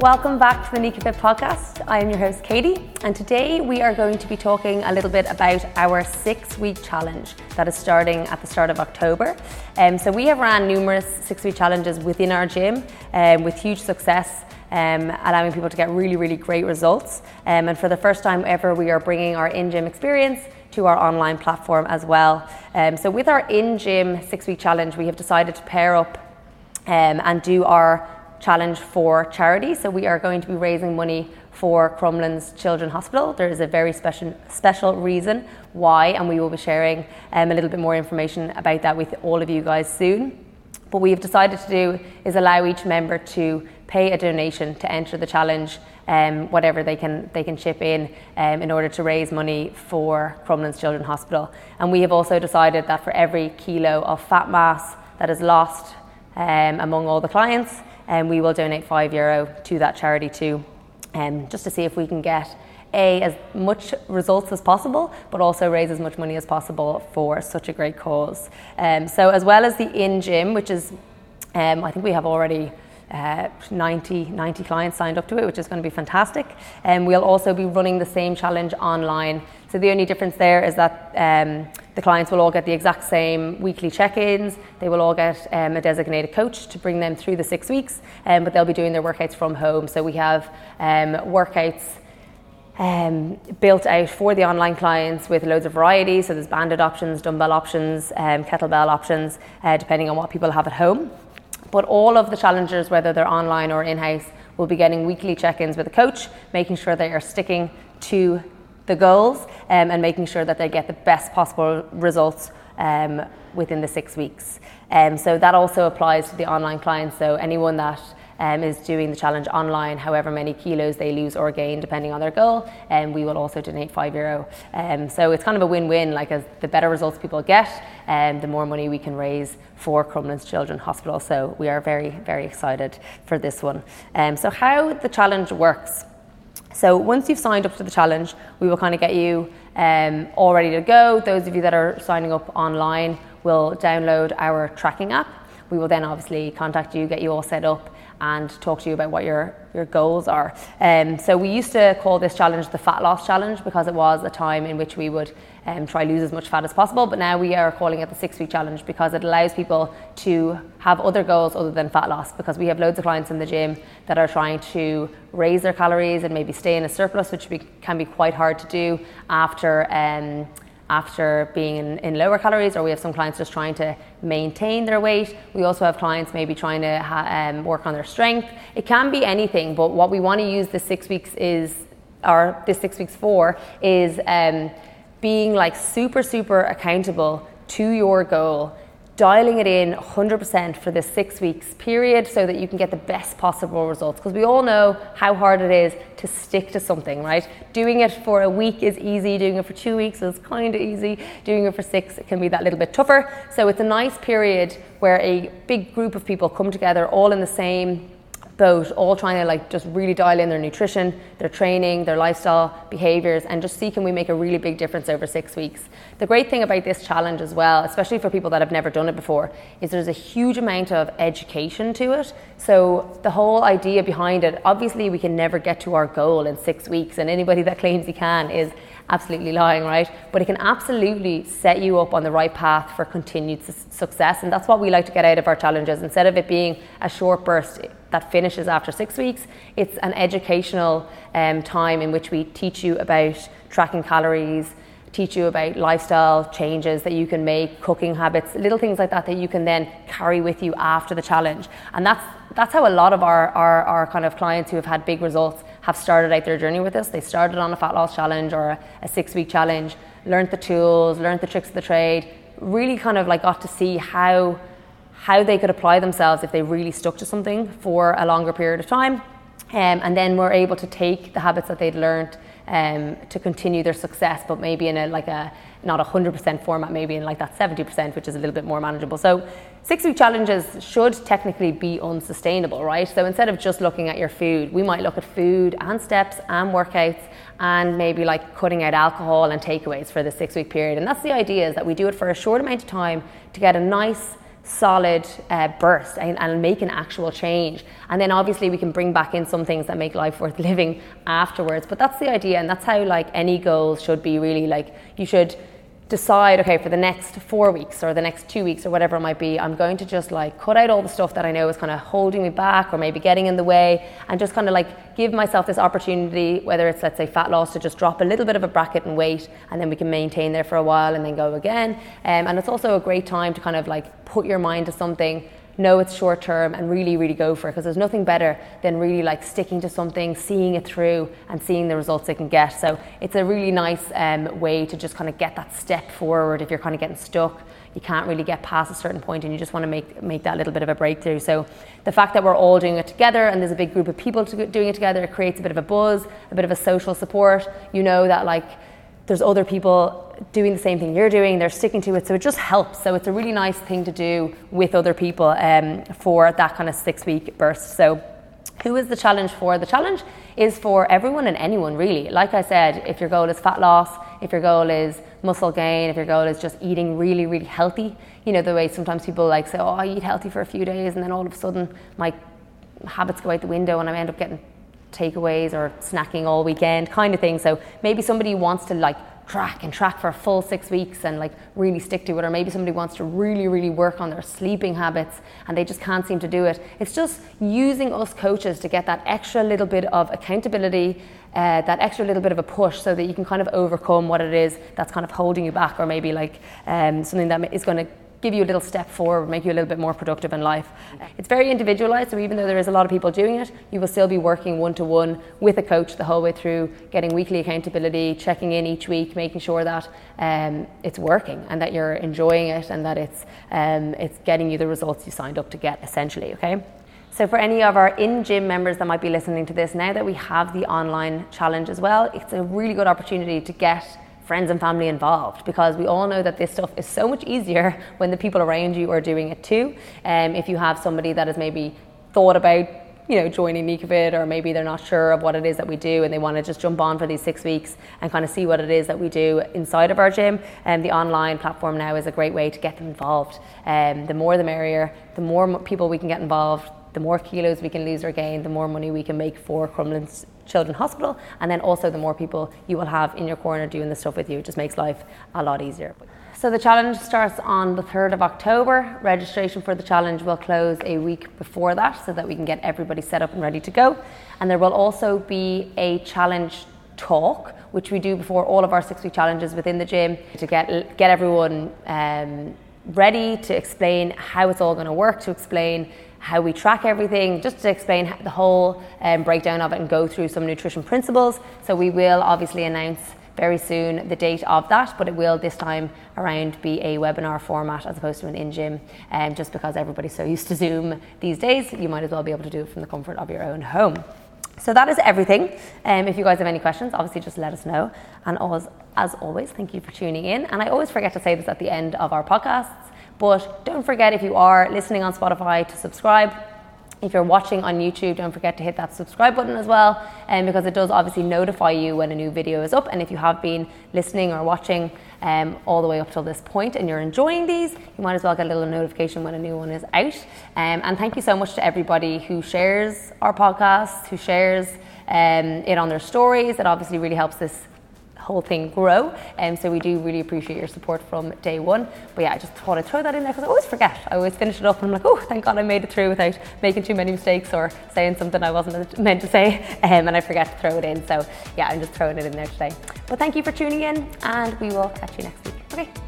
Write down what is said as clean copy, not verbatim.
Welcome back to the NikaFit podcast. I am your host Katie, and today we are going to be talking a little bit about our 6-week challenge that is starting at the start of October. So we have ran numerous 6-week challenges within our gym with huge success, allowing people to get really great results. And for the first time ever, we are bringing our in-gym experience to our online platform as well. So with our in-gym 6-week challenge, we have decided to pair up and do our challenge for charity. So we are going to be raising money for Crumlin's Children's Hospital. There is a very special reason why, and we will be sharing a little bit more information about that with all of you guys soon. But what we've decided to do is allow each member to pay a donation to enter the challenge, whatever they can chip in order to raise money for Crumlin's Children's Hospital. And we have also decided that for every kilo of fat mass that is lost among all the clients, we will donate €5 to that charity too, just to see if we can get as much results as possible, but also raise as much money as possible for such a great cause. So as well as the in-gym, which is, I think we have already 90 clients signed up to it, which is going to be fantastic. And we'll also be running the same challenge online. So the only difference there is that the clients will all get the exact same weekly check-ins. They will all get a designated coach to bring them through the 6 weeks, but they'll be doing their workouts from home. So we have workouts built out for the online clients with loads of variety. So there's banded options, dumbbell options, kettlebell options, depending on what people have at home. But all of the challengers, whether they're online or in-house, will be getting weekly check-ins with a coach, making sure they are sticking to the goals and making sure that they get the best possible results within the 6 weeks. So that also applies to the online clients. So anyone that is doing the challenge online, however many kilos they lose or gain depending on their goal, and we will also donate €5. So it's kind of a win-win. Like, as the better results people get, the more money we can raise for Crumlin's Children's Hospital. So we are very excited for this one. So how the challenge works. So once you've signed up to the challenge, we will kind of get you all ready to go. Those of you that are signing up online will download our tracking app. We will then obviously contact you, get you all set up, and talk to you about what your goals are. So we used to call this challenge the fat loss challenge, because it was a time in which we would try lose as much fat as possible, but now we are calling it the 6-week challenge because it allows people to have other goals other than fat loss, because we have loads of clients in the gym that are trying to raise their calories and maybe stay in a surplus, which can be quite hard to do after being in lower calories, or we have some clients just trying to maintain their weight. We also have clients maybe trying to work on their strength. It can be anything, but what we want to use this 6 weeks for is being like super accountable to your goal, dialing it in 100% for this 6 weeks period so that you can get the best possible results. Because we all know how hard it is to stick to something, right? Doing it for a week is easy. Doing it for 2 weeks is kind of easy. Doing it for 6, it can be that little bit tougher. So it's a nice period where a big group of people come together all in the same boat, all trying to like just really dial in their nutrition, their training, their lifestyle behaviors, and just see, can we make a really big difference over 6 weeks? The great thing about this challenge as well, especially for people that have never done it before, is there's a huge amount of education to it. So the whole idea behind it, obviously we can never get to our goal in 6 weeks, and anybody that claims he can is absolutely lying, right? But it can absolutely set you up on the right path for continued success. And that's what we like to get out of our challenges. Instead of it being a short burst that finishes after 6 weeks, it's an educational time in which we teach you about tracking calories, teach you about lifestyle changes that you can make, cooking habits, little things like that that you can then carry with you after the challenge. And that's how a lot of our kind of clients who have had big results have started out their journey with us. They started on a fat loss challenge or a 6-week challenge, learned the tools, learned the tricks of the trade, really kind of like got to see how they could apply themselves if they really stuck to something for a longer period of time. and then we're able to take the habits that they'd learned to continue their success, but maybe in a like a not 100% format, maybe in like that 70%, which is a little bit more manageable. So 6-week challenges should technically be unsustainable, right? So instead of just looking at your food, we might look at food and steps and workouts and maybe like cutting out alcohol and takeaways for the 6-week period. And that's the idea, is that we do it for a short amount of time to get a nice solid burst and make an actual change, and then obviously we can bring back in some things that make life worth living afterwards. But that's the idea, and that's how like any goals should be, really. Like, you should decide, okay, for the next 4 weeks or the next 2 weeks or whatever it might be, I'm going to just like cut out all the stuff that I know is kind of holding me back or maybe getting in the way, and just kind of like give myself this opportunity, whether it's, let's say, fat loss, to just drop a little bit of a bracket in weight, and then we can maintain there for a while and then go again. And it's also a great time to kind of like put your mind to something, know it's short term, and really, really go for it, because there's nothing better than really like sticking to something, seeing it through and seeing the results it can get. So it's a really nice way to just kind of get that step forward. If you're kind of getting stuck, you can't really get past a certain point and you just want to make that little bit of a breakthrough. So the fact that we're all doing it together, and there's a big group of people doing it together, it creates a bit of a buzz, a bit of a social support. You know that like there's other people doing the same thing you're doing, they're sticking to it, so it just helps. So it's a really nice thing to do with other people for that kind of 6-week burst. So who is the challenge for? The challenge is for everyone and anyone, really. Like I said, if your goal is fat loss, if your goal is muscle gain, if your goal is just eating really, really healthy, you know, the way sometimes people like say, oh, I eat healthy for a few days and then all of a sudden my habits go out the window and I end up getting takeaways or snacking all weekend kind of thing. So maybe somebody wants to like track for a full 6 weeks and like really stick to it, or maybe somebody wants to really, really work on their sleeping habits and they just can't seem to do it. It's just using us coaches to get that extra little bit of accountability, that extra little bit of a push, so that you can kind of overcome what it is that's kind of holding you back, or maybe like something that is going to give you a little step forward, make you a little bit more productive in life. It's very individualized, so even though there is a lot of people doing it, you will still be working one-to-one with a coach the whole way through, getting weekly accountability, checking in each week, making sure that it's working and that you're enjoying it and that it's getting you the results you signed up to get, essentially, okay? So for any of our in-gym members that might be listening to this, now that we have the online challenge as well, it's a really good opportunity to get friends and family involved, because we all know that this stuff is so much easier when the people around you are doing it too. If you have somebody that has maybe thought about, you know, joining NikaFit, or maybe they're not sure of what it is that we do and they want to just jump on for these 6 weeks and kind of see what it is that we do inside of our gym, and the online platform now is a great way to get them involved. The more the merrier, the more people we can get involved, the more kilos we can lose or gain, the more money we can make for Crumlin Children's Hospital, and then also the more people you will have in your corner doing this stuff with you. It just makes life a lot easier. So the challenge starts on the 3rd of October. Registration for the challenge will close a week before that, so that we can get everybody set up and ready to go. And there will also be a challenge talk, which we do before all of our 6-week challenges within the gym, to get everyone ready, to explain how it's all going to work, to explain how we track everything, just to explain the whole breakdown of it, and go through some nutrition principles. So we will obviously announce very soon the date of that, but it will this time around be a webinar format as opposed to an in-gym, just because everybody's so used to Zoom these days, you might as well be able to do it from the comfort of your own home. So that is everything. If you guys have any questions, obviously just let us know. And as always, thank you for tuning in. And I always forget to say this at the end of our podcasts, but don't forget, if you are listening on Spotify, to subscribe. If you're watching on YouTube, don't forget to hit that subscribe button as well, because it does obviously notify you when a new video is up. And if you have been listening or watching all the way up till this point and you're enjoying these, you might as well get a little notification when a new one is out. And thank you so much to everybody who shares our podcast, who shares it on their stories. It obviously really helps this whole thing grow, and so we do really appreciate your support from day one. But yeah, I just thought I'd throw that in there, because I always forget. I always finish it up and I'm like, oh, thank God I made it through without making too many mistakes or saying something I wasn't meant to say, and I forget to throw it in. So yeah, I'm just throwing it in there today. But thank you for tuning in, and we will catch you next week. Okay.